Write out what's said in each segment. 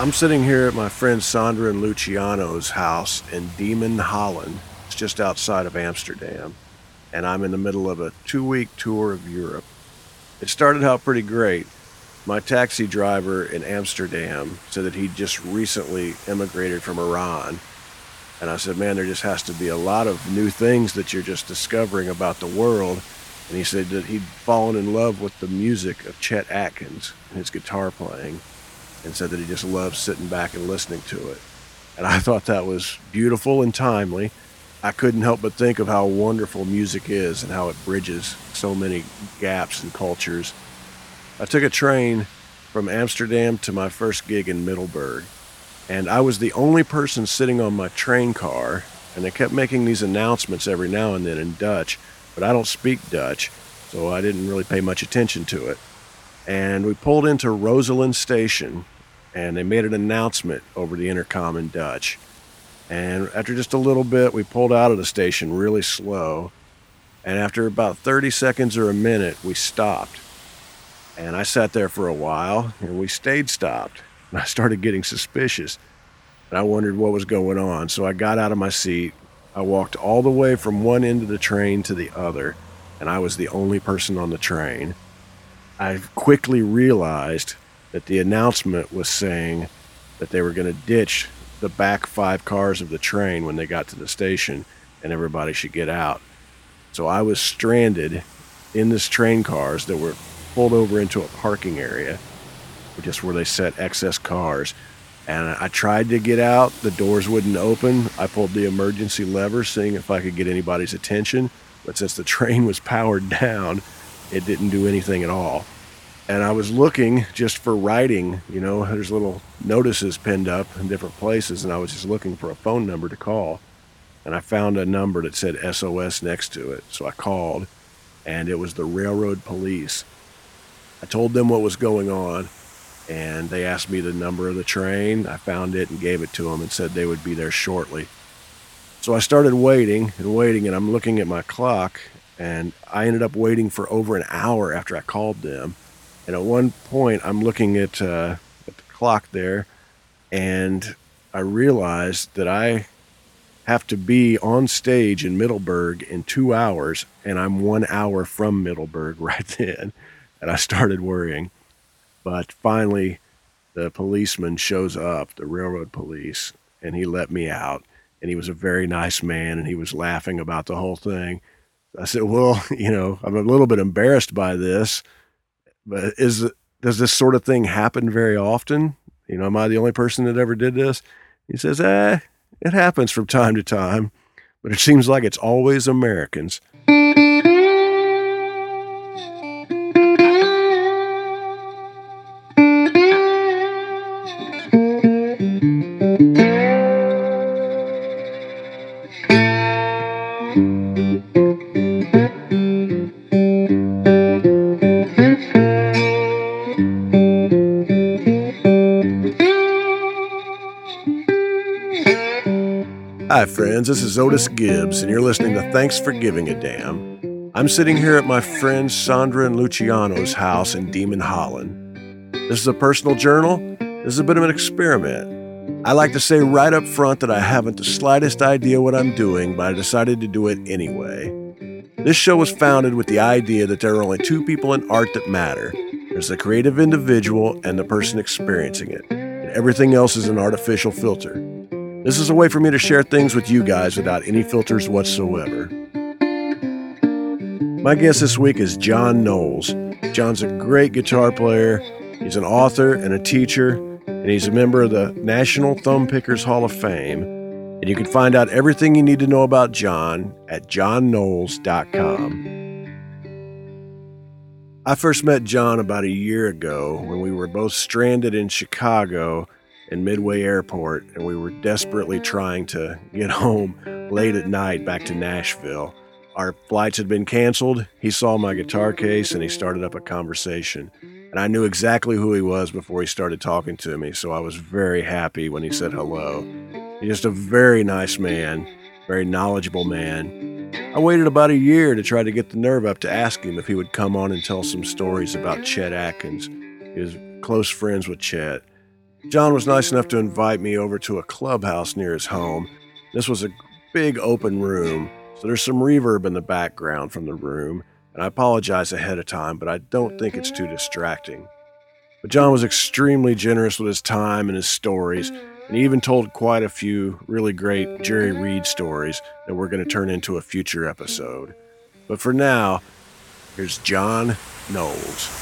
I'm sitting here at my friend Sandra and Luciano's house in Diemen, Holland. It's just outside of Amsterdam, and I'm in the middle of a 2-week tour of Europe. It started out pretty great. My taxi driver in Amsterdam said that he'd just recently immigrated from Iran, and I said, man, there just has to be a lot of new things that you're just discovering about the world. And he said that he'd fallen in love with the music of Chet Atkins and his guitar playing, and said that he just loved sitting back and listening to it. And I thought that was beautiful and timely. I couldn't help but think of how wonderful music is and how it bridges so many gaps and cultures. I took a train from Amsterdam to my first gig in Middelburg, and I was the only person sitting on my train car, and they kept making these announcements every now and then in Dutch, but I don't speak Dutch, so I didn't really pay much attention to it. And we pulled into Rosalind Station, and they made an announcement over the intercom in Dutch. And after just a little bit, we pulled out of the station really slow. And after about 30 seconds or a minute, we stopped. And I sat there for a while, and we stayed stopped. And I started getting suspicious, and I wondered what was going on. So I got out of my seat. I walked all the way from one end of the train to the other, and I was the only person on the train. I quickly realized that the announcement was saying that they were going to ditch the back 5 cars of the train when they got to the station, and everybody should get out. So I was stranded in this train cars that were pulled over into a parking area, just where they set excess cars. And I tried to get out. The doors wouldn't open. I pulled the emergency lever, seeing if I could get anybody's attention. But since the train was powered down, it didn't do anything at all. And I was looking just for writing, you know, there's little notices pinned up in different places, and I was just looking for a phone number to call. And I found a number that said SOS next to it. So I called, and it was the railroad police. I told them what was going on, and they asked me the number of the train. I found it and gave it to them and said they would be there shortly. So I started waiting, and I'm looking at my clock, and I ended up waiting for over an hour after I called them. And at one point, I'm looking at the clock there, and I realized that I have to be on stage in Middelburg in 2 hours, and I'm 1 hour from Middelburg right then. And I started worrying. But finally, the policeman shows up, the railroad police, and he let me out. And he was a very nice man, and he was laughing about the whole thing. I said, well, you know, I'm a little bit embarrassed by this, but does this sort of thing happen very often? You know, am I the only person that ever did this? He says, it happens from time to time, but it seems like it's always Americans. Hi friends, this is Otis Gibbs, and you're listening to Thanks for Giving a Damn. I'm sitting here at my friend Sandra and Luciano's house in Diemen, Holland. This is a personal journal. This is a bit of an experiment. I like to say right up front that I haven't the slightest idea what I'm doing, but I decided to do it anyway. This show was founded with the idea that there are only 2 people in art that matter. There's the creative individual and the person experiencing it, and everything else is an artificial filter. This is a way for me to share things with you guys without any filters whatsoever. My guest this week is John Knowles. John's a great guitar player. He's an author and a teacher, and he's a member of the National Thumb Pickers Hall of Fame. And you can find out everything you need to know about John at johnknowles.com. I first met John about a year ago when we were both stranded in Chicago in Midway Airport, and we were desperately trying to get home late at night back to Nashville. Our flights had been canceled. He saw my guitar case, and he started up a conversation. And I knew exactly who he was before he started talking to me, so I was very happy when he said hello. He's just a very nice man, very knowledgeable man. I waited about a year to try to get the nerve up to ask him if he would come on and tell some stories about Chet Atkins. He was close friends with Chet. John was nice enough to invite me over to a clubhouse near his home. This was a big open room, so there's some reverb in the background from the room, and I apologize ahead of time, but I don't think it's too distracting. But John was extremely generous with his time and his stories, and he even told quite a few really great Jerry Reed stories that we're going to turn into a future episode. But for now, here's John Knowles.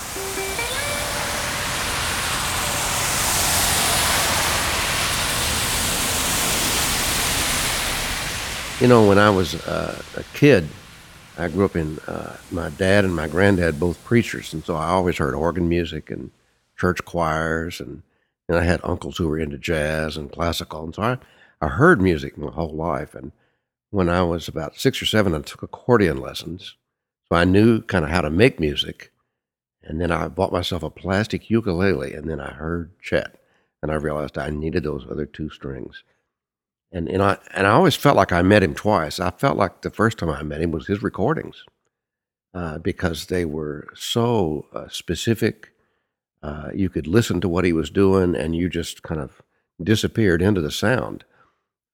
You know, when I was a kid, I grew up in, my dad and my granddad, both preachers. And so I always heard organ music and church choirs. And I had uncles who were into jazz and classical. And so I heard music my whole life. And when I was about 6 or 7, I took accordion lessons. So I knew kind of how to make music. And then I bought myself a plastic ukulele. And then I heard Chet. And I realized I needed those other 2 strings. And I always felt like I met him twice. I felt like the first time I met him was his recordings, because they were so specific. You could listen to what he was doing, and you just kind of disappeared into the sound.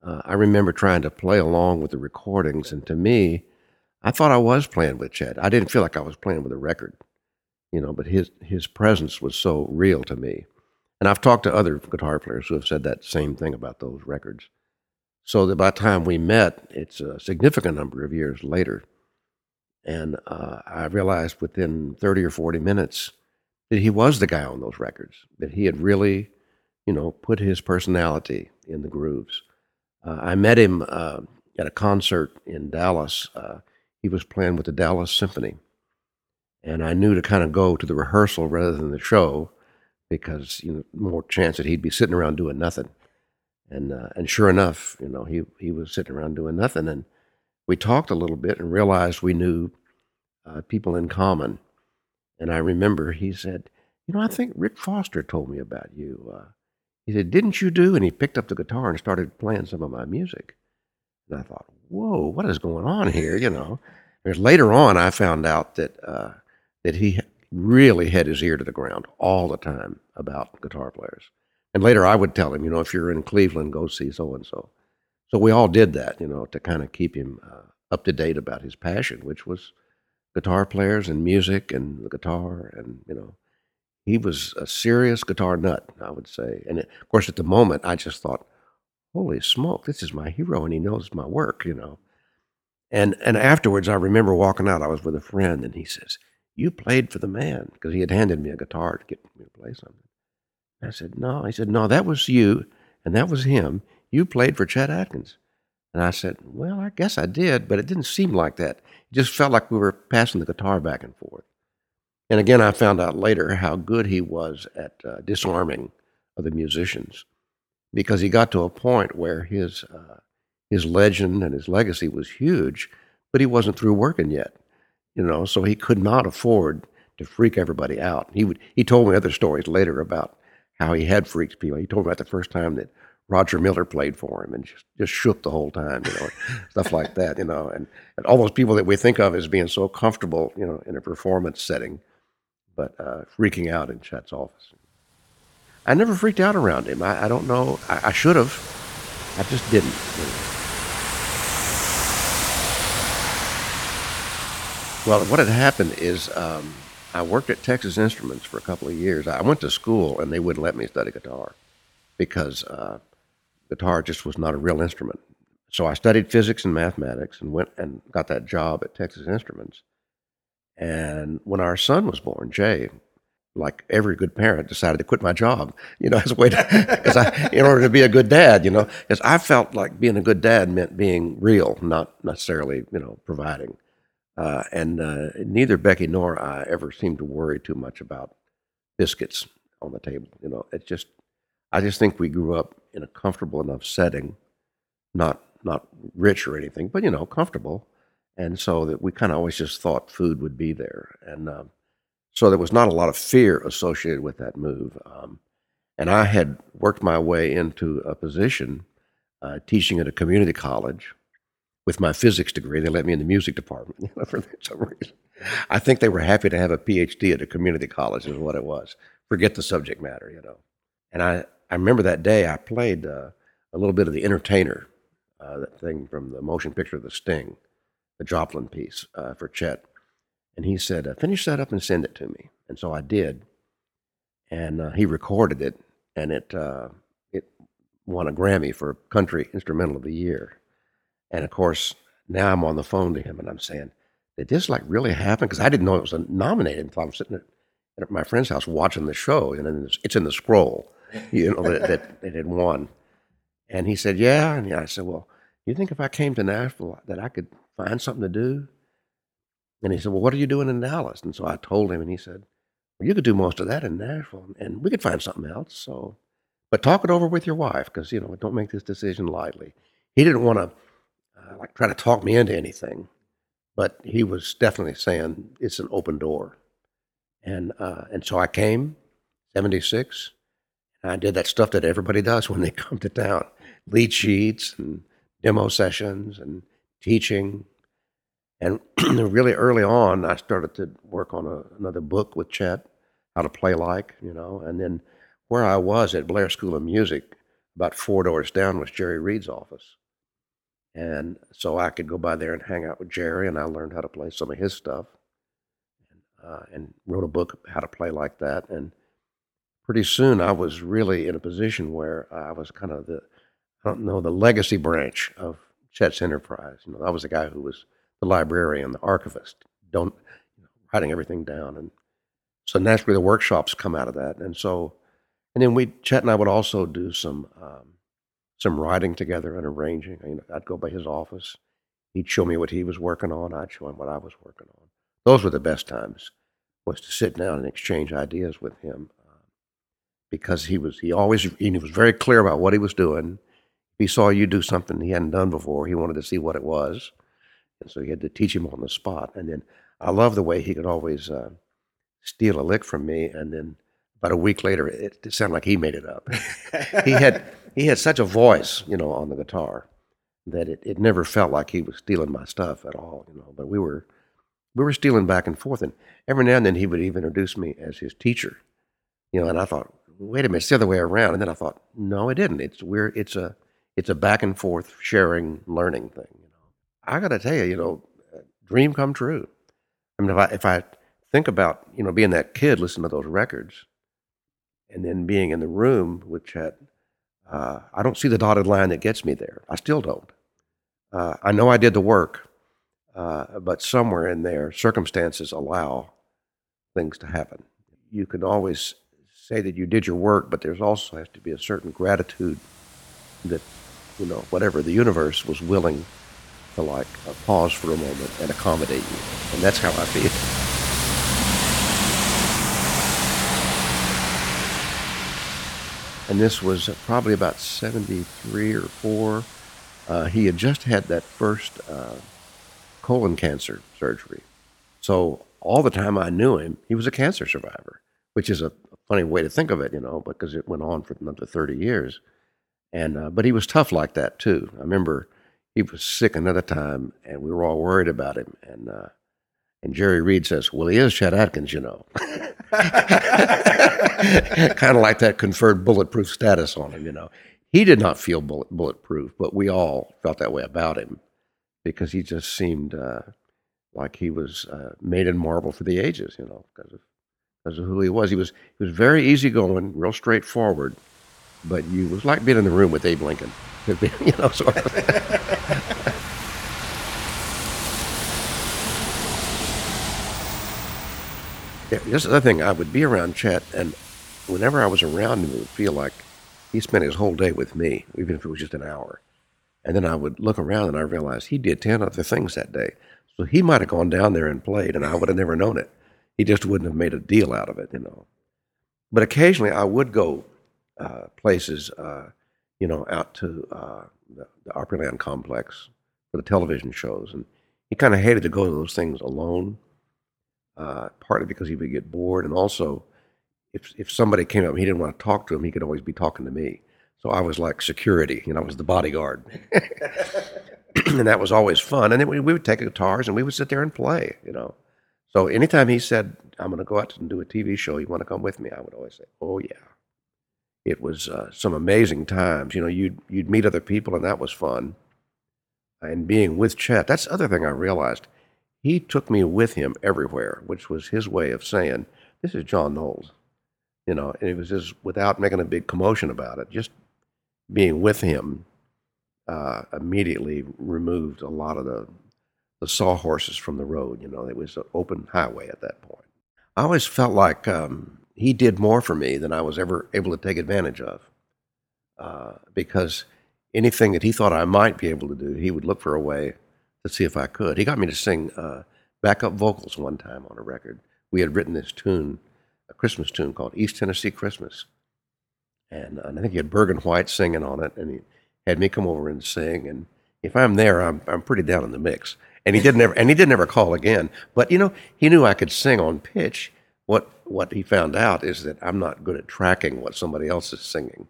I remember trying to play along with the recordings, and to me, I thought I was playing with Chet. I didn't feel like I was playing with a record, you know. But his presence was so real to me. And I've talked to other guitar players who have said that same thing about those records. So that by the time we met, it's a significant number of years later, and I realized within 30 or 40 minutes that he was the guy on those records, that he had really, you know, put his personality in the grooves. I met him at a concert in Dallas. He was playing with the Dallas Symphony, and I knew to kind of go to the rehearsal rather than the show because, you know, more chance that he'd be sitting around doing nothing. And sure enough, you know, he was sitting around doing nothing. And we talked a little bit and realized we knew people in common. And I remember he said, you know, I think Rick Foster told me about you. He said, didn't you do? And he picked up the guitar and started playing some of my music. And I thought, whoa, what is going on here, you know? Because later on, I found out that that he really had his ear to the ground all the time about guitar players. And later I would tell him, you know, if you're in Cleveland, go see so-and-so. So we all did that, you know, to kind of keep him up to date about his passion, which was guitar players and music and the guitar. And, you know, he was a serious guitar nut, I would say. And, of course, at the moment, I just thought, holy smoke, this is my hero, and he knows my work, you know. And afterwards, I remember walking out. I was with a friend, and he says, you played for the man, because he had handed me a guitar to get me to play something. I said, no. He said, no, that was you, and that was him. You played for Chet Atkins. And I said, well, I guess I did, but it didn't seem like that. It just felt like we were passing the guitar back and forth. And again, I found out later how good he was at disarming other musicians, because he got to a point where his legend and his legacy was huge, but he wasn't through working yet, you know, so he could not afford to freak everybody out. He told me other stories later about how he had freaked people. He told me about the first time that Roger Miller played for him and just shook the whole time, you know, stuff like that, you know, and all those people that we think of as being so comfortable, you know, in a performance setting, but freaking out in Chet's office. I never freaked out around him. I don't know. I should have. I just didn't. You know. Well, what had happened is... I worked at Texas Instruments for a couple of years. I went to school, and they wouldn't let me study guitar because guitar just was not a real instrument. So I studied physics and mathematics and went and got that job at Texas Instruments. And when our son was born, Jay, like every good parent, decided to quit my job, you know, as a way to, in order to be a good dad, you know, because I felt like being a good dad meant being real, not necessarily, you know, providing. And neither Becky nor I ever seemed to worry too much about biscuits on the table. You know, it's just, I just think we grew up in a comfortable enough setting, not rich or anything, but, you know, comfortable. And so that we kind of always just thought food would be there. And so there was not a lot of fear associated with that move. And I had worked my way into a position teaching at a community college. With my physics degree, they let me in the music department, you know, for some reason. I think they were happy to have a PhD at a community college is what it was. Forget the subject matter, you know. And I I remember that day I played a little bit of The Entertainer, that thing from the motion picture of The Sting, the Joplin piece for Chet. And he said, finish that up and send it to me. And so I did. And he recorded it, and it won a Grammy for Country Instrumental of the Year. And, of course, now I'm on the phone to him, and I'm saying, did this, like, really happen? Because I didn't know it was nominated until I'm sitting at my friend's house watching the show, and then it's in the scroll, you know, that it had won. And he said, yeah. And I said, well, you think if I came to Nashville that I could find something to do? And he said, well, what are you doing in Dallas? And so I told him, and he said, well, you could do most of that in Nashville, and we could find something else. So, but talk it over with your wife, because, you know, don't make this decision lightly. He didn't want to try to talk me into anything, but he was definitely saying it's an open door. And so I came, 76, and I did that stuff that everybody does when they come to town, lead sheets and demo sessions and teaching. And really early on, I started to work on another book with Chet, How to Play Like, you know. And then where I was at Blair School of Music, about four doors down was Jerry Reed's office. And so I could go by there and hang out with Jerry, and I learned how to play some of his stuff. And wrote a book, How to Play Like That. And pretty soon I was really in a position where I was kind of the legacy branch of Chet's enterprise. You know, I was the guy who was the librarian, the archivist, writing everything down. And so naturally the workshops come out of that. And so, and then Chet and I would also do some writing together and arranging. You know, I'd go by his office. He'd show me what he was working on. I'd show him what I was working on. Those were the best times, was to sit down and exchange ideas with him, because he was very clear about what he was doing. He saw you do something he hadn't done before. He wanted to see what it was, and so you had to teach him on the spot. And then I love the way he could always steal a lick from me, and then about a week later, it sounded like he made it up. he had such a voice, you know, on the guitar that it never felt like he was stealing my stuff at all, you know. But we were stealing back and forth, and every now and then he would even introduce me as his teacher, you know. And I thought, wait a minute, it's the other way around. And then I thought, no, it didn't. It's a back and forth sharing, learning thing. You know, I got to tell you, you know, dream come true. I mean, if I think about, you know, being that kid listening to those records, and then being in the room with Chet, I don't see the dotted line that gets me there. I still don't. I know I did the work. But somewhere in there, circumstances allow things to happen. You can always say that you did your work, but there's also has to be a certain gratitude that, you know, whatever, the universe was willing to, like, pause for a moment and accommodate you. And that's how I feel. And this was probably about 73 or 4. He had just had that first colon cancer surgery. So all the time I knew him, he was a cancer survivor, which is a funny way to think of it, you know, because it went on for another 30 years. And but he was tough like that, too. I remember he was sick another time, and we were all worried about him. And Jerry Reed says, well, he is Chet Atkins, you know. Kind of like that conferred bulletproof status on him, you know. He did not feel bulletproof, but we all felt that way about him, because he just seemed like he was made in marble for the ages, you know, because of who he was. He was very easygoing, real straightforward, but you was like being in the room with Abe Lincoln, you know, sort of. Yeah, this is the thing. I would be around Chet, and whenever I was around him, it would feel like he spent his whole day with me, even if it was just an hour. And then I would look around and I realized he did 10 other things that day. So he might have gone down there and played, and I would have never known it. He just wouldn't have made a deal out of it, you know. But occasionally I would go places, you know, out to the Opryland complex for the television shows. And he kind of hated to go to those things alone, partly because he would get bored. And also, if somebody came up and he didn't want to talk to him, he could always be talking to me. So I was like security, you know, I was the bodyguard. And that was always fun. And then we would take guitars and we would sit there and play, you know. So anytime he said, I'm going to go out and do a TV show, you want to come with me? I would always say, oh, yeah. it was some amazing times. You know, you'd meet other people, and that was fun. And being with Chet, that's the other thing I realized. He took me with him everywhere, which was his way of saying, this is John Knowles. You know, and it was just without making a big commotion about it. Just being with him immediately removed a lot of the sawhorses from the road. You know, it was an open highway at that point. I always felt like he did more for me than I was ever able to take advantage of because anything that he thought I might be able to do, he would look for a way to see if I could. He got me to sing backup vocals one time on a record. We had written this tune, a Christmas tune called East Tennessee Christmas. And I think he had Bergen White singing on it, and he had me come over and sing. And if I'm there, I'm pretty down in the mix. And he didn't ever call again. But, you know, he knew I could sing on pitch. What he found out is that I'm not good at tracking what somebody else is singing.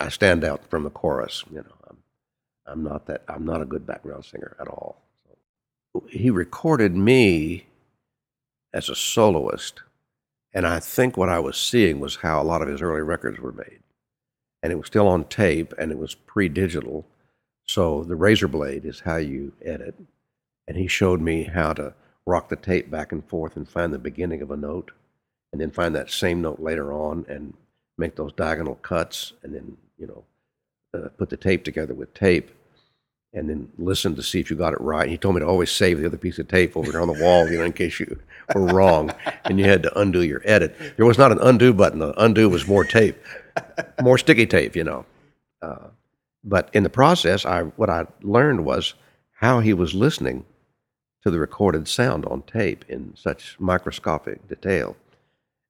I stand out from the chorus. You know, I'm not a good background singer at all. He recorded me as a soloist, and I think what I was seeing was how a lot of his early records were made, and it was still on tape, and it was pre-digital, so the razor blade is how you edit, and he showed me how to rock the tape back and forth and find the beginning of a note, and then find that same note later on and make those diagonal cuts, and then, you know, put the tape together with tape, and then listen to see if you got it right. He told me to always save the other piece of tape over there on the wall, you know, in case you were wrong, and you had to undo your edit. There was not an undo button. The undo was more tape, more sticky tape, you know. But in the process, what I learned was how he was listening to the recorded sound on tape in such microscopic detail.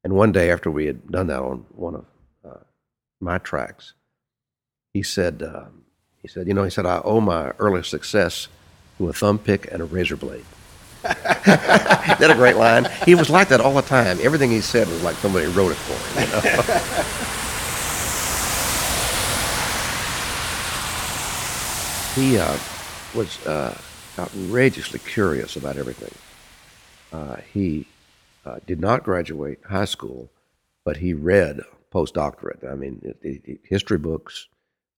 And one day after we had done that on one of my tracks, he said, I owe my early success to a thumb pick and a razor blade. Isn't that a great line? He was like that all the time. Everything he said was like somebody wrote it for him. You know? He was outrageously curious about everything. He did not graduate high school, but he read postdoctorate. I mean, history books.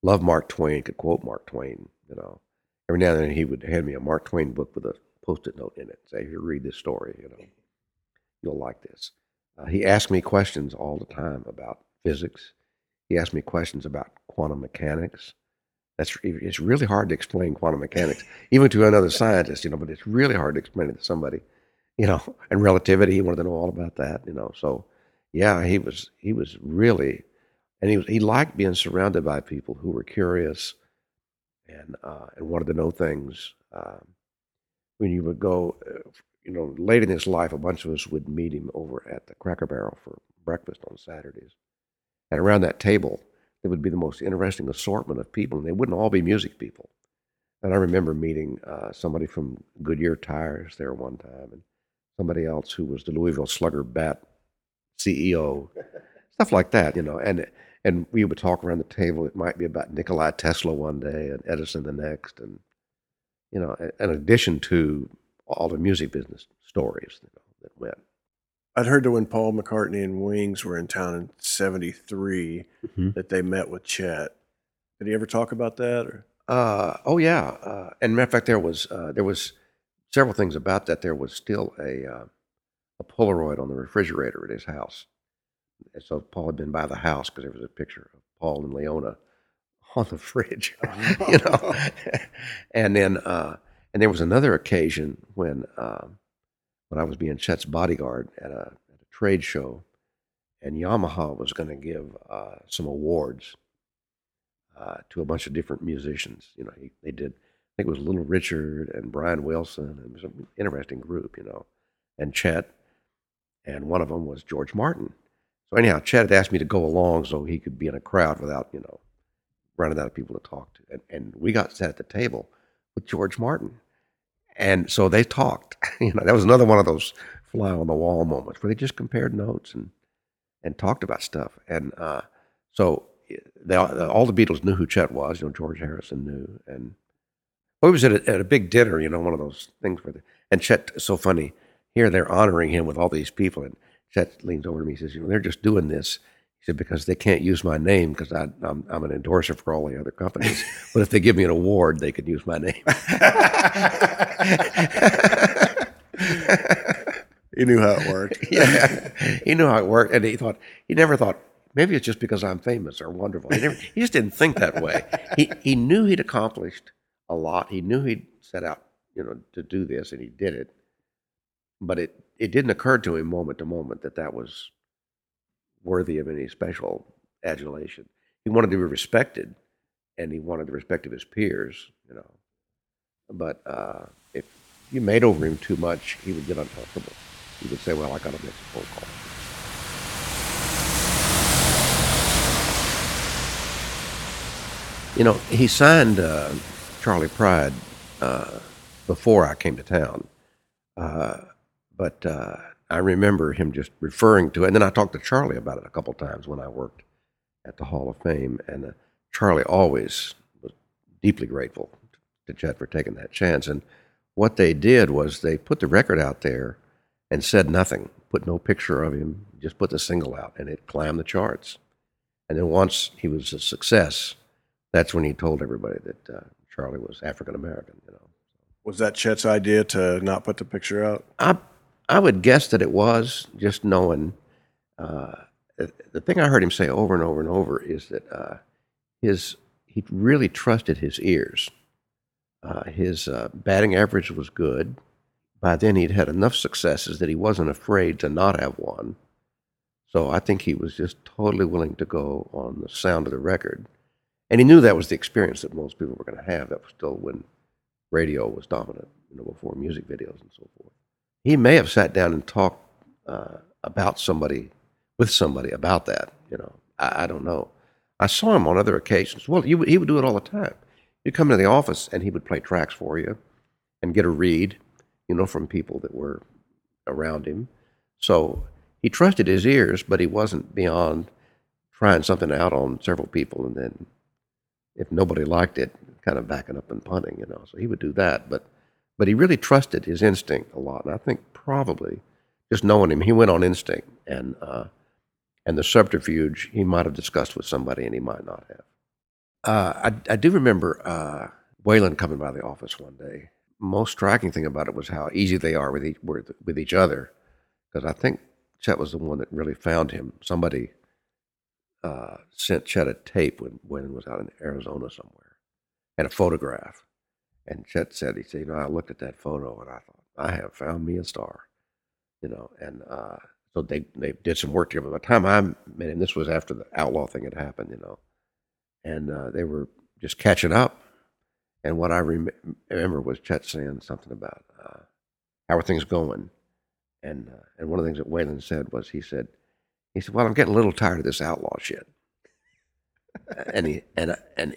Loved Mark Twain, could quote Mark Twain, you know. Every now and then he would hand me a Mark Twain book with a Post-it note in it, say, here, read this story, you know. You'll like this. He asked me questions all the time about physics. He asked me questions about quantum mechanics. It's really hard to explain quantum mechanics, even to another scientist, you know, but it's really hard to explain it to somebody, you know. And relativity, he wanted to know all about that, you know. So, yeah, he was really... And he liked being surrounded by people who were curious and wanted to know things. When you would go, you know, late in his life, a bunch of us would meet him over at the Cracker Barrel for breakfast on Saturdays. And around that table, there would be the most interesting assortment of people, and they wouldn't all be music people. And I remember meeting somebody from Goodyear Tires there one time, and somebody else who was the Louisville Slugger Bat CEO, stuff like that, you know. And we would talk around the table. It might be about Nikolai Tesla one day and Edison the next. And, you know, in addition to all the music business stories, you know, that went. I'd heard that when Paul McCartney and Wings were in town in 1973 that they met with Chet. Did he ever talk about that? Or? Oh, yeah. And matter of fact, there was several things about that. There was still a Polaroid on the refrigerator at his house. So Paul had been by the house because there was a picture of Paul and Leona on the fridge, you know. And then, and there was another occasion when I was being Chet's bodyguard at a trade show, and Yamaha was going to give some awards to a bunch of different musicians. You know, they did. I think it was Little Richard and Brian Wilson, and it was an interesting group, you know, and Chet, and one of them was George Martin. So anyhow, Chet had asked me to go along so he could be in a crowd without, you know, running out of people to talk to. And we got sat at the table with George Martin. And so they talked. You know, that was another one of those fly-on-the-wall moments where they just compared notes and talked about stuff. And so all the Beatles knew who Chet was. You know, George Harrison knew. And we was at a big dinner, you know, one of those things where and Chet, so funny, here they're honoring him with all these people, and Chet leans over to me and says, you know, they're just doing this. said, because they can't use my name because I'm an endorser for all the other companies. But if they give me an award, they can use my name. He knew how it worked. Yeah, he knew how it worked. And he never thought, maybe it's just because I'm famous or wonderful. He just didn't think that way. He knew he'd accomplished a lot. He knew he'd set out, to do this, and he did it. But it didn't occur to him moment to moment that was worthy of any special adulation. He wanted to be respected, and he wanted the respect of his peers, But if you made over him too much, he would get uncomfortable. He would say, well, I got to make a phone call. He signed Charlie Pride before I came to town. But I remember him just referring to it. And then I talked to Charlie about it a couple times when I worked at the Hall of Fame. And Charlie always was deeply grateful to Chet for taking that chance. And what they did was they put the record out there and said nothing, put no picture of him, just put the single out. And it climbed the charts. And then once he was a success, that's when he told everybody that Charlie was African-American, Was that Chet's idea to not put the picture out? I would guess that it was, just knowing. The thing I heard him say over and over and over is that he really trusted his ears. His batting average was good. By then he'd had enough successes that he wasn't afraid to not have one. So I think he was just totally willing to go on the sound of the record. And he knew that was the experience that most people were going to have. That was still when radio was dominant, before music videos and so forth. He may have sat down and talked with somebody about that, I don't know. I saw him on other occasions. Well, he would do it all the time. He'd come into the office and he would play tracks for you and get a read, from people that were around him. So he trusted his ears, but he wasn't beyond trying something out on several people, and then if nobody liked it, kind of backing up and punting, So he would do that, but he really trusted his instinct a lot. And I think probably just knowing him, he went on instinct, and the subterfuge he might have discussed with somebody, and he might not have. I do remember Waylon coming by the office one day. Most striking thing about it was how easy they are with each other, because I think Chet was the one that really found him. Somebody sent Chet a tape when it was out in Arizona somewhere, and a photograph. And Chet said, I looked at that photo and I thought, I have found me a star, And so they did some work together. By the time I met him, this was after the outlaw thing had happened, And they were just catching up. And what I remember was Chet saying something about how are things going. And one of the things that Waylon said was he said, well, I'm getting a little tired of this outlaw shit. and he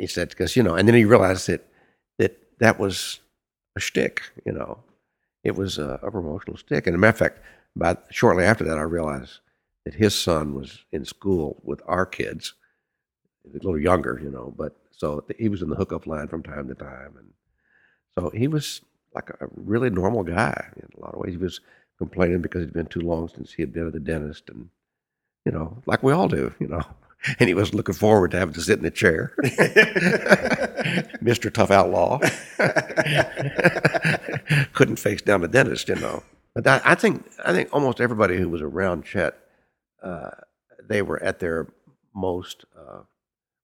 said, because, and then he realized that was a shtick, It was a promotional shtick. And as a matter of fact, shortly after that, I realized that his son was in school with our kids, a little younger, but so he was in the hookup line from time to time. And so he was like a really normal guy in a lot of ways. He was complaining because it'd been too long since he had been at the dentist and, like we all do, And he was looking forward to having to sit in the chair. Mr. Tough Outlaw. Couldn't face down the dentist, But I think almost everybody who was around Chet, they were at their most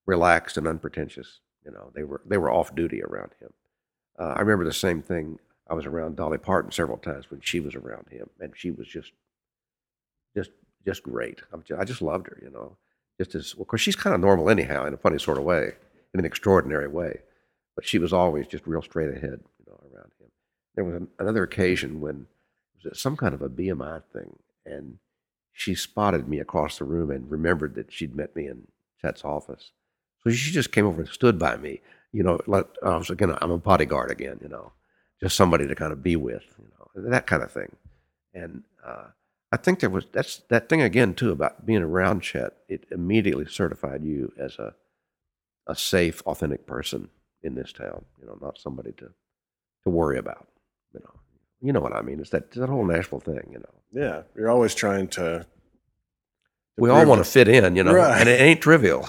relaxed and unpretentious. They were off duty around him. I remember the same thing. I was around Dolly Parton several times when she was around him, and she was just great. I just loved her, Just as well, of course, she's kind of normal anyhow, in a funny sort of way, in an extraordinary way. But she was always just real straight ahead, around him. There was another occasion when it was some kind of a BMI thing, and she spotted me across the room and remembered that she'd met me in Chet's office. So she just came over and stood by me, I'm a bodyguard again, just somebody to kind of be with, that kind of thing. And I think that's that thing again too about being around Chet. It immediately certified you as a safe, authentic person in this town. Not somebody to worry about. You know what I mean? It's that whole Nashville thing. Yeah, you're always trying to We all want to fit in, you know, right. And it ain't trivial.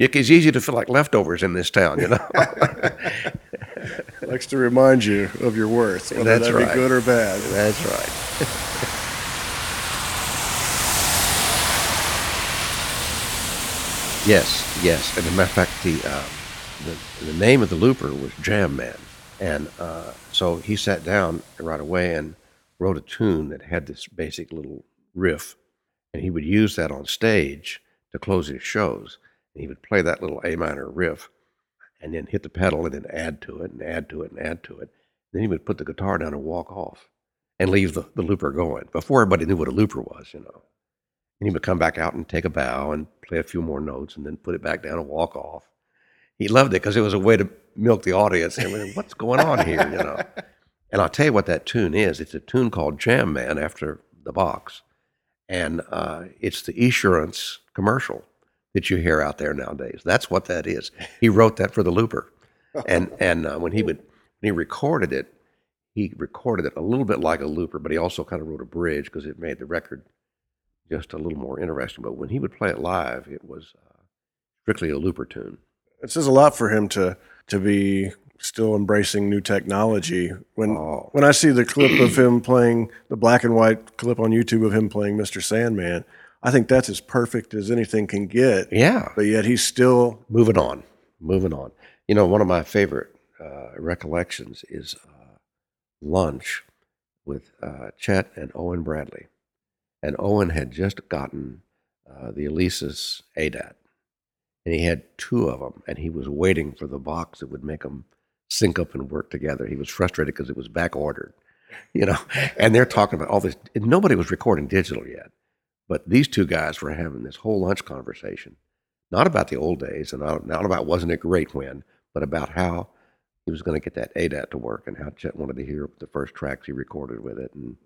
It's easy to feel like leftovers in this town, you know. Likes to remind you of your worth, whether that be good or bad. That's right. Yes, yes. And as a matter of fact, the name of the looper was Jam Man. And so he sat down right away and wrote a tune that had this basic little riff. And he would use that on stage to close his shows. And he would play that little A minor riff and then hit the pedal and then add to it and add to it and add to it. Then he would put the guitar down and walk off and leave the looper going before everybody knew what a looper was, you know. And he would come back out and take a bow and play a few more notes and then put it back down and walk off. He loved it because it was a way to milk the audience. And went, what's going on here, you know? And I'll tell you what that tune is. It's a tune called Jam Man after the box. And it's the Esurance commercial that you hear out there nowadays. That's what that is. He wrote that for the looper. And when he recorded it, he recorded it a little bit like a looper, but he also kind of wrote a bridge because it made the record just a little more interesting. But when he would play it live, it was strictly a looper tune. It says a lot for him to be still embracing new technology. When I see the clip of him playing, the black and white clip on YouTube of him playing Mr. Sandman, I think that's as perfect as anything can get. Yeah. But yet he's still... Moving on. You know, one of my favorite recollections is lunch with Chet and Owen Bradley. And Owen had just gotten the Elisa's ADAT, and he had two of them, and he was waiting for the box that would make them sync up and work together. He was frustrated because it was back-ordered, you know, and they're talking about all this. And nobody was recording digital yet, but these two guys were having this whole lunch conversation, not about the old days and not about wasn't it great when, but about how he was going to get that ADAT to work and how Chet wanted to hear the first tracks he recorded with it. And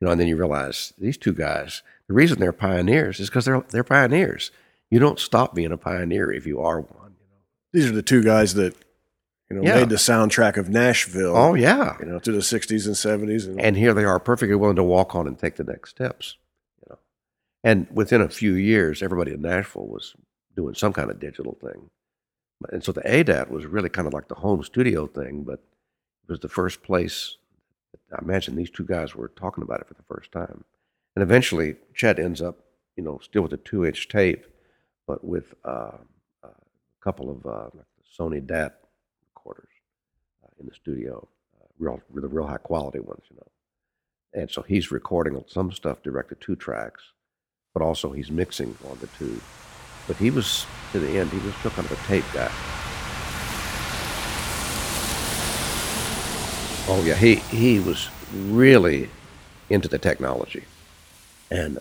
you know, and then you realize these two guys, the reason they're pioneers is because they're pioneers. You don't stop being a pioneer if you are one. You know? These are the two guys that, you know, made the soundtrack of Nashville. Oh, yeah. You know, through the 60s and 70s. And here they are perfectly willing to walk on and take the next steps. You know, and within a few years, everybody in Nashville was doing some kind of digital thing. And so the ADAT was really kind of like the home studio thing, but it was the first place. I imagine these two guys were talking about it for the first time. And eventually, Chet ends up, you know, still with a 2-inch tape, but with a couple of Sony DAT recorders in the studio, the real high-quality ones, you know. And so he's recording some stuff directed to tracks, but also he's mixing on the two. But he was, to the end, he was still kind of a tape guy. Oh, yeah, he was really into the technology, and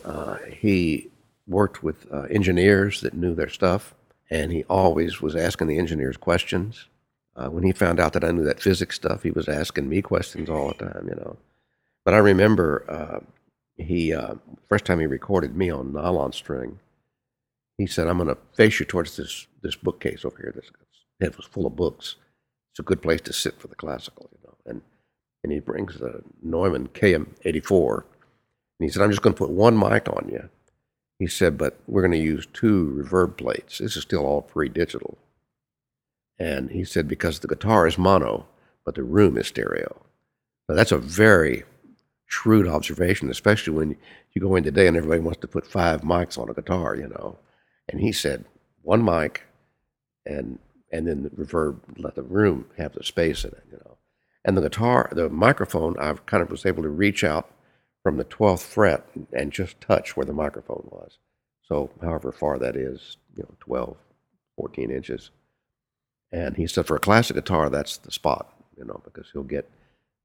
he worked with engineers that knew their stuff, and he always was asking the engineers questions. When he found out that I knew that physics stuff, he was asking me questions all the time, you know. But I remember first time he recorded me on nylon string, he said, I'm going to face you towards this bookcase over here. It was full of books. It's a good place to sit for the classical, you know. And he brings a Neumann KM84. And he said, I'm just going to put one mic on you. He said, but we're going to use two reverb plates. This is still all pre-digital. And he said, because the guitar is mono, but the room is stereo. Now, that's a very shrewd observation, especially when you go in today and everybody wants to put 5 mics on a guitar, you know. And he said, one mic and then the reverb, let the room have the space in it, you know. And the guitar, the microphone, I kind of was able to reach out from the 12th fret and just touch where the microphone was. So however far that is, you know, 12, 14 inches. And he said for a classic guitar, that's the spot, you know, because you'll get,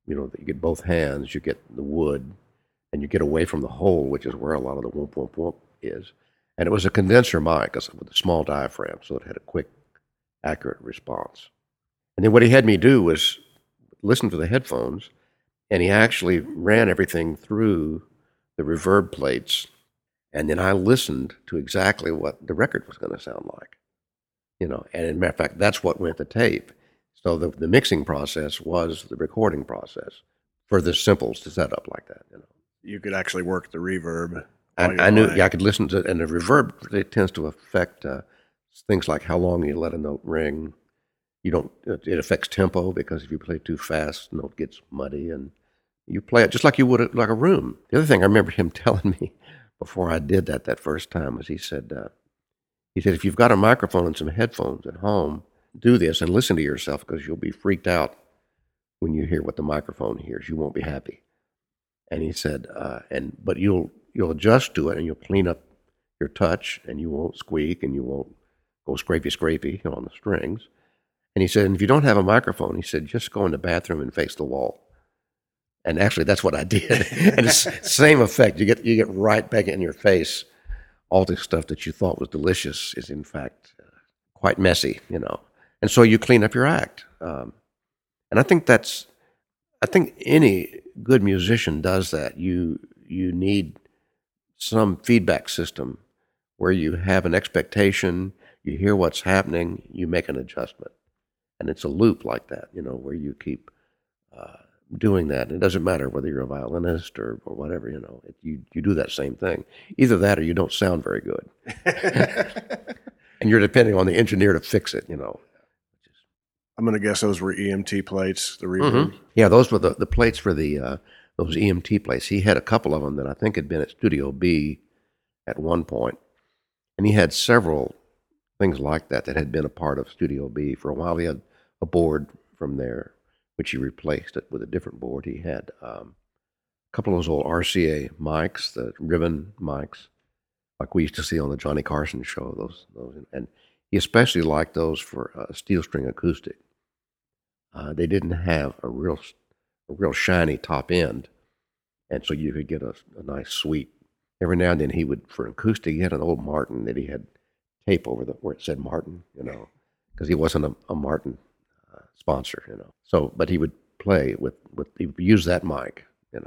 you know, you get both hands, you get the wood, and you get away from the hole, which is where a lot of the whoomp, whoomp, whoomp is. And it was a condenser mic with a small diaphragm, so it had a quick, accurate response. And then what he had me do was listened to the headphones, and he actually ran everything through the reverb plates, and then I listened to exactly what the record was going to sound like, you know. And as a matter of fact, that's what went to tape. So the mixing process was the recording process for the samples to set up like that, you know. you could actually work the reverb. I could listen to it, and the reverb, it tends to affect things like how long you let a note ring. It affects tempo, because if you play too fast, the note gets muddy, and you play it just like you would like a room. The other thing I remember him telling me before I did that first time was he said, if you've got a microphone and some headphones at home, do this and listen to yourself, because you'll be freaked out when you hear what the microphone hears. You won't be happy. And he said, but you'll adjust to it, and you'll clean up your touch, and you won't squeak, and you won't go scrapey on the strings. And he said, and if you don't have a microphone, he said, just go in the bathroom and face the wall. And actually, that's what I did. And it's same effect. You get right back in your face. All this stuff that you thought was delicious is, in fact, quite messy, And so you clean up your act. And I think any good musician does that. You need some feedback system where you have an expectation, you hear what's happening, you make an adjustment. And it's a loop like that, where you keep doing that. And it doesn't matter whether you're a violinist or whatever, you do that same thing. Either that or you don't sound very good. And you're depending on the engineer to fix it, I'm going to guess those were EMT plates, the reverb. Mm-hmm. Yeah, those were the plates for those EMT plates. He had a couple of them that I think had been at Studio B at one point. And he had several things like that had been a part of Studio B. For a while, he had a board from there, which he replaced it with a different board. He had a couple of those old RCA mics, the ribbon mics, like we used to see on the Johnny Carson show. Those, and he especially liked those for steel string acoustic. They didn't have a real shiny top end, and so you could get a nice sweep. Every now and then he would, for acoustic, he had an old Martin that he had tape over where it said Martin, because he wasn't a Martin sponsor, So, but he would play with he would use that mic, I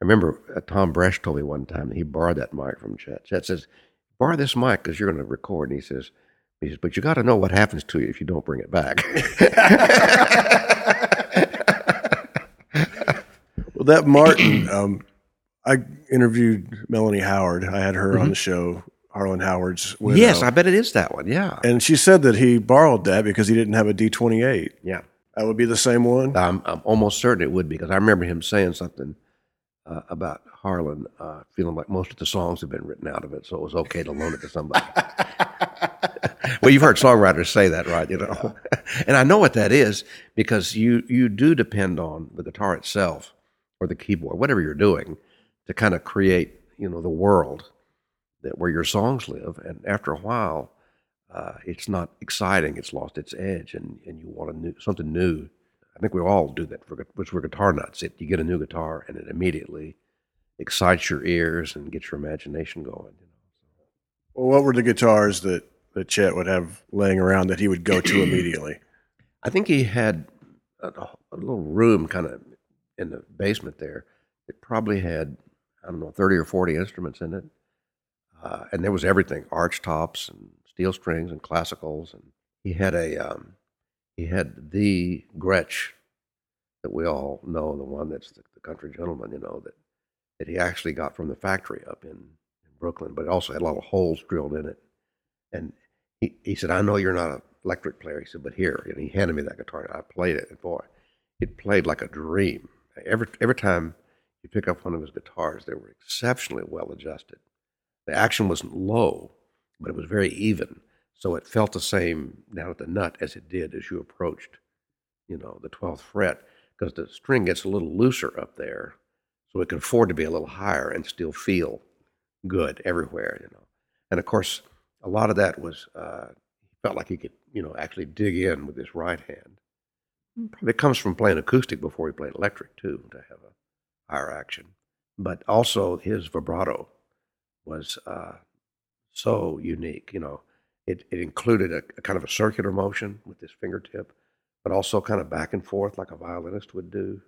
remember Tom Bresch told me one time that he borrowed that mic from Chet. Chet says, borrow this mic because you're going to record. And he says, but you got to know what happens to you if you don't bring it back. Well, that Martin, I interviewed Melanie Howard. I had her on the show, Harlan Howard's widow. Yes, I bet it is that one, yeah. And she said that he borrowed that because he didn't have a D28. Yeah. That would be the same one? I'm almost certain it would be, because I remember him saying something about Harlan, feeling like most of the songs have been written out of it, so it was okay to loan it to somebody. Well, you've heard songwriters say that, right? Yeah. And I know what that is, because you do depend on the guitar itself or the keyboard, whatever you're doing, to kind of create, the world that where your songs live. And after a while, it's not exciting; it's lost its edge, and you want something new. I think we all do that, which we're guitar nuts. You get a new guitar, and it immediately excites your ears and gets your imagination going. Well, what were the guitars that Chet would have laying around that he would go to immediately? I think he had a little room kind of in the basement there. It probably had, 30 or 40 instruments in it. And there was everything, arch tops and steel strings and classicals. And he had the Gretsch that we all know, the one that's the Country Gentleman, that he actually got from the factory up in Brooklyn, but it also had a lot of holes drilled in it. And he said, I know you're not an electric player. He said, but here. And he handed me that guitar, and I played it. And boy, it played like a dream. Every time you pick up one of his guitars, they were exceptionally well adjusted. The action wasn't low, but it was very even. So it felt the same down at the nut as it did as you approached, the 12th fret, because the string gets a little looser up there, so it can afford to be a little higher and still feel good everywhere, And of course, a lot of that was felt like he could, actually dig in with his right hand. Probably comes from playing acoustic before he played electric too, to have a higher action. But also his vibrato was so unique, It included a kind of a circular motion with his fingertip, but also kind of back and forth like a violinist would do.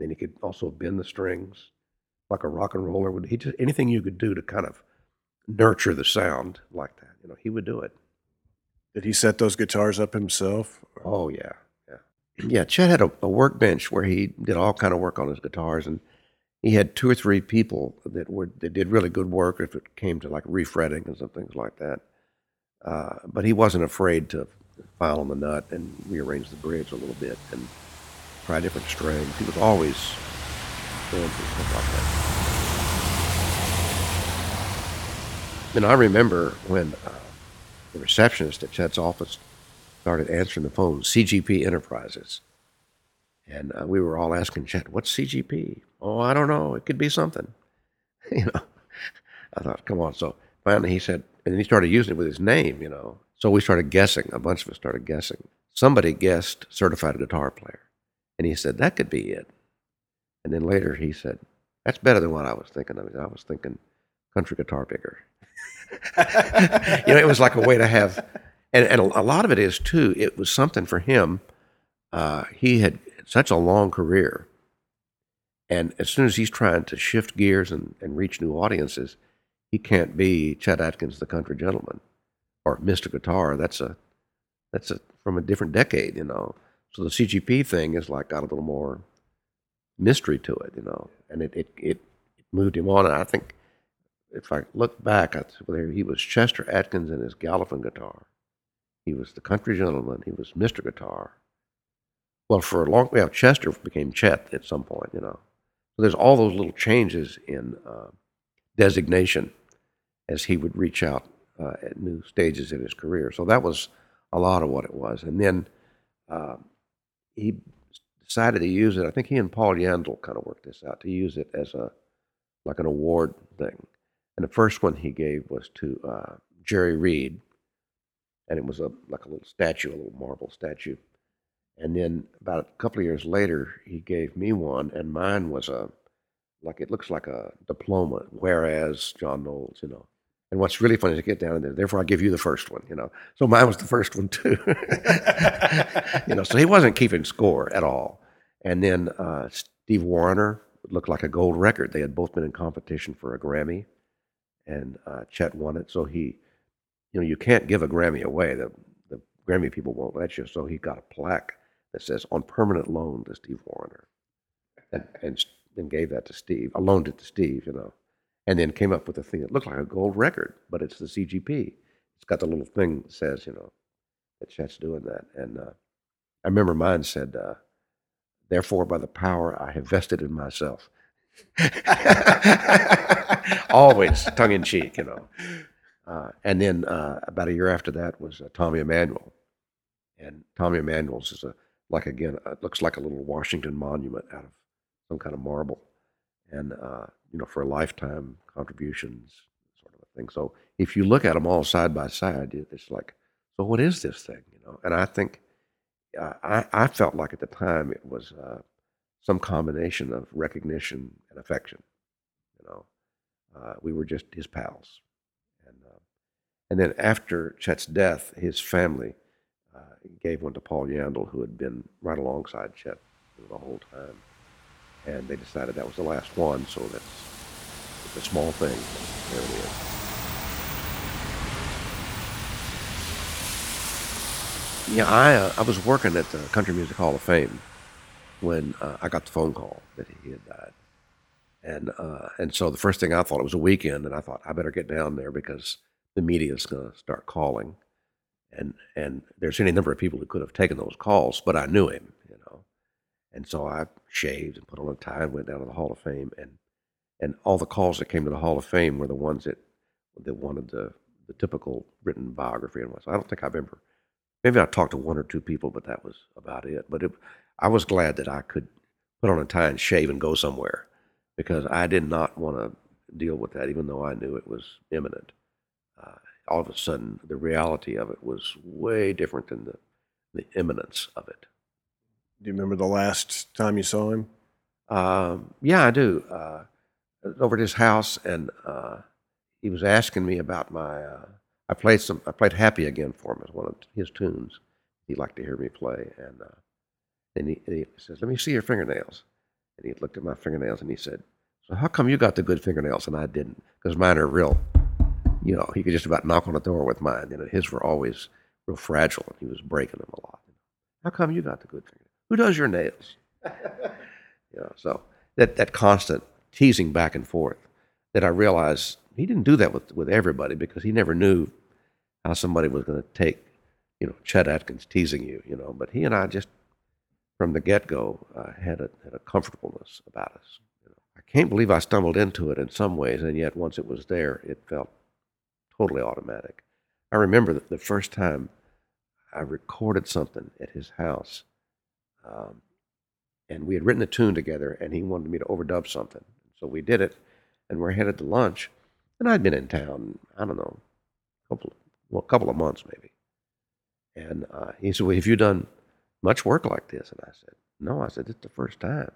Then he could also bend the strings like a rock and roller would. He just, anything you could do to kind of nurture the sound like that, he would do it. Did he set those guitars up himself? Oh, yeah. Chet had a workbench where he did all kind of work on his guitars, and he had two or three people that did really good work if it came to like refretting and some things like that. But he wasn't afraid to file on the nut and rearrange the bridge a little bit and try different strings. He was always doing stuff like that. And I remember when the receptionist at Chet's office started answering the phone, CGP Enterprises. And we were all asking Chet, what's CGP? Oh, I don't know. It could be something. You know, I thought, come on. So finally he said, and he started using it with his name, you know. So we started guessing. A bunch of us started guessing. Somebody guessed certified guitar player. And he said, that could be it. And then later he said, that's better than what I was thinking of. I was thinking country guitar picker. You know, it was like a way to have, and a lot of it is too, it was something for him. He had such a long career. And as soon as he's trying to shift gears and reach new audiences, he can't be Chet Atkins, the Country Gentleman, or Mr. Guitar. That's from a different decade, you know. So the CGP thing is like got a little more mystery to it, you know. And it moved him on. And I think if I look back, he was Chester Atkins and his Galloping guitar. He was the Country Gentleman. He was Mr. Guitar. Well, for a long while, Chester became Chet at some point, you know. So there's all those little changes in designation as he would reach out at new stages in his career. So that was a lot of what it was. And then he decided to use it. I think he and Paul Yandel kind of worked this out, to use it as an award thing. And the first one he gave was to Jerry Reed. And it was a little statue, a little marble statue. And then about a couple of years later, he gave me one, and mine was it looks like a diploma, whereas John Knowles, you know. And what's really funny is to get down in there, therefore I give you the first one, you know. So mine was the first one too. You know, so he wasn't keeping score at all. And then Steve Warner looked like a gold record. They had both been in competition for a Grammy, and Chet won it. So he, you know, you can't give a Grammy away. The Grammy people won't let you. So he got a plaque that says on permanent loan to Steve Warner, and gave that to Steve. I loaned it to Steve, you know, and then came up with a thing that looked like a gold record, but it's the CGP. It's got the little thing that says, you know, that Chet's doing that. And I remember mine said, therefore, by the power I have vested in myself. Always tongue in cheek, you know. And then about a year after that was Tommy Emmanuel. And Tommy Emmanuel's is it looks like a little Washington monument out of some kind of marble, and you know, for a lifetime contributions sort of a thing. So if you look at them all side by side, it's like, so what is this thing, you know? And I think I felt like at the time it was some combination of recognition and affection, you know. We were just his pals, and then after Chet's death, his family gave one to Paul Yandel, who had been right alongside Chet the whole time. And they decided that was the last one, so that's a small thing. There it is. Yeah, I was working at the Country Music Hall of Fame when I got the phone call that he had died. And so the first thing I thought, it was a weekend, and I thought, I better get down there because the media's going to start calling. And there's any number of people who could have taken those calls, but I knew him, you know. And so I shaved and put on a tie and went down to the Hall of Fame. And all the calls that came to the Hall of Fame were the ones that wanted the typical written biography. And so I don't think I've ever, maybe I talked to one or two people, but that was about it. But I was glad that I could put on a tie and shave and go somewhere, because I did not want to deal with that, even though I knew it was imminent. All of a sudden, the reality of it was way different than the imminence of it. Do you remember the last time you saw him? Yeah, I do. Over at his house, and he was asking me about my. I played "Happy Again" for him as one of his tunes. He liked to hear me play, and then he says, "Let me see your fingernails." And he looked at my fingernails, and he said, "So how come you got the good fingernails and I didn't? Because mine are real." You know, he could just about knock on the door with mine. You know, his were always real fragile, and he was breaking them a lot. How come you got the good fingernails? Who does your nails? You know, so that constant teasing back and forth that I realized he didn't do that with everybody, because he never knew how somebody was going to take, Chet Atkins teasing you, But he and I just, from the get-go, had a comfortableness about us. I can't believe I stumbled into it in some ways, and yet once it was there, it felt totally automatic. I remember that the first time I recorded something at his house, and we had written a tune together, and he wanted me to overdub something. So we did it, and we're headed to lunch, and I'd been in town, I don't know, a couple of months maybe. And he said, "Well, have you done much work like this?" And I said, "No," I said, "it's the first time."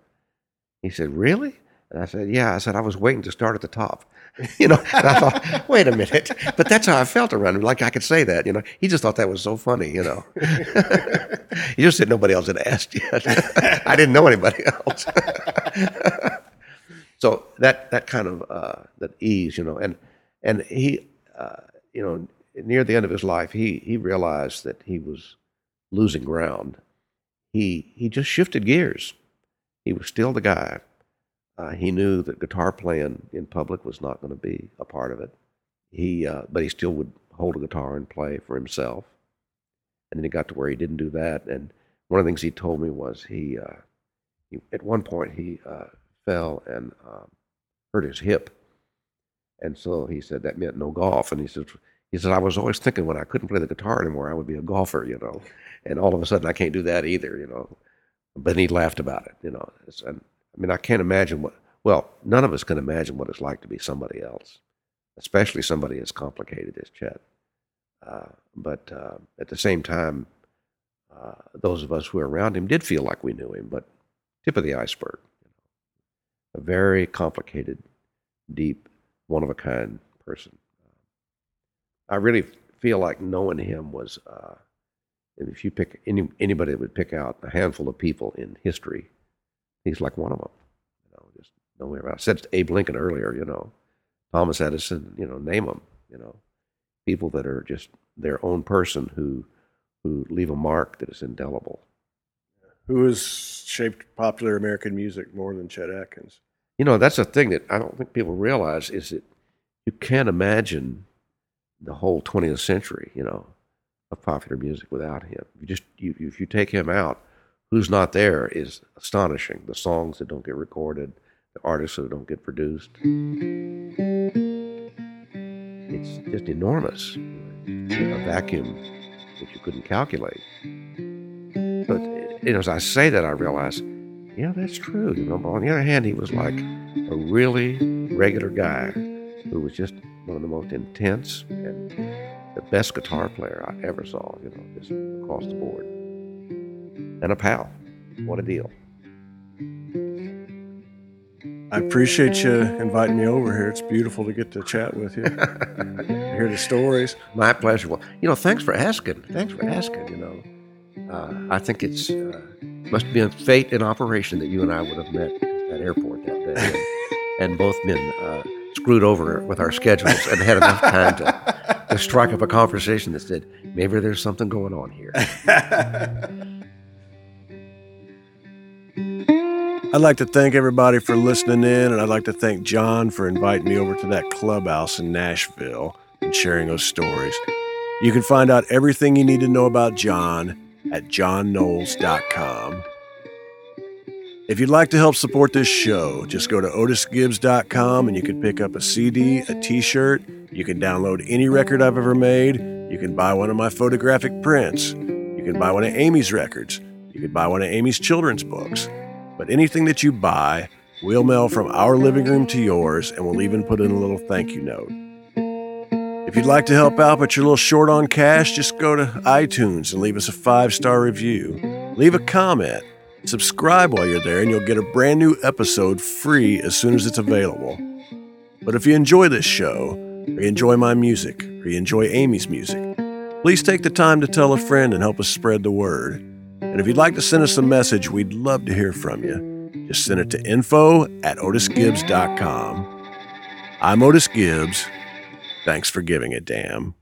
He said, "Really?" And I said, "Yeah." I said, "I was waiting to start at the top." And I thought, wait a minute. But that's how I felt around him. Like I could say that, He just thought that was so funny, He just said nobody else had asked yet. I didn't know anybody else. So that kind of that ease, and he, near the end of his life, he realized that he was losing ground. He just shifted gears. He was still the guy. He knew that guitar playing in public was not going to be a part of it. But he still would hold a guitar and play for himself. And then he got to where he didn't do that. And one of the things he told me was he at one point he fell and hurt his hip. And so he said that meant no golf. And he said, "I was always thinking when I couldn't play the guitar anymore, I would be a golfer, And all of a sudden I can't do that either, But he laughed about it, I can't imagine none of us can imagine what it's like to be somebody else, especially somebody as complicated as Chet. But at the same time, those of us who were around him did feel like we knew him, but tip of the iceberg. A very complicated, deep, one-of-a-kind person. I really feel like knowing him was, if you pick anybody that would pick out a handful of people in history, he's like one of them, just nowhere around. I said Abe Lincoln earlier, Thomas Edison, name them, people that are just their own person who leave a mark that is indelible. Who has shaped popular American music more than Chet Atkins? That's the thing that I don't think people realize is that you can't imagine the whole 20th century, of popular music without him. If you take him out, who's not there is astonishing. The songs that don't get recorded, the artists that don't get produced. It's just enormous. A vacuum that you couldn't calculate. But as I say that, I realize, that's true. But on the other hand, he was like a really regular guy who was just one of the most intense and the best guitar player I ever saw, just across the board. And a pal. What a deal. I appreciate you inviting me over here. It's beautiful to get to chat with you. Hear the stories. My pleasure. Well, thanks for asking. I think it's must be a fate in operation that you and I would have met at airport that day and both been screwed over with our schedules and had enough time to strike up a conversation that said, maybe there's something going on here. I'd like to thank everybody for listening in, and I'd like to thank John for inviting me over to that clubhouse in Nashville and sharing those stories. You can find out everything you need to know about John at johnknowles.com. If you'd like to help support this show, just go to otisgibbs.com and you can pick up a CD, a t-shirt. You can download any record I've ever made. You can buy one of my photographic prints. You can buy one of Amy's records. You can buy one of Amy's children's books. But anything that you buy, we'll mail from our living room to yours, and we'll even put in a little thank you note. If you'd like to help out but you're a little short on cash, just go to iTunes and leave us a 5-star review. Leave a comment. Subscribe while you're there, and you'll get a brand new episode free as soon as it's available. But if you enjoy this show, or you enjoy my music, or you enjoy Amy's music, please take the time to tell a friend and help us spread the word. And if you'd like to send us a message, we'd love to hear from you. Just send it to info@otisgibbs.com. I'm Otis Gibbs. Thanks for giving a damn.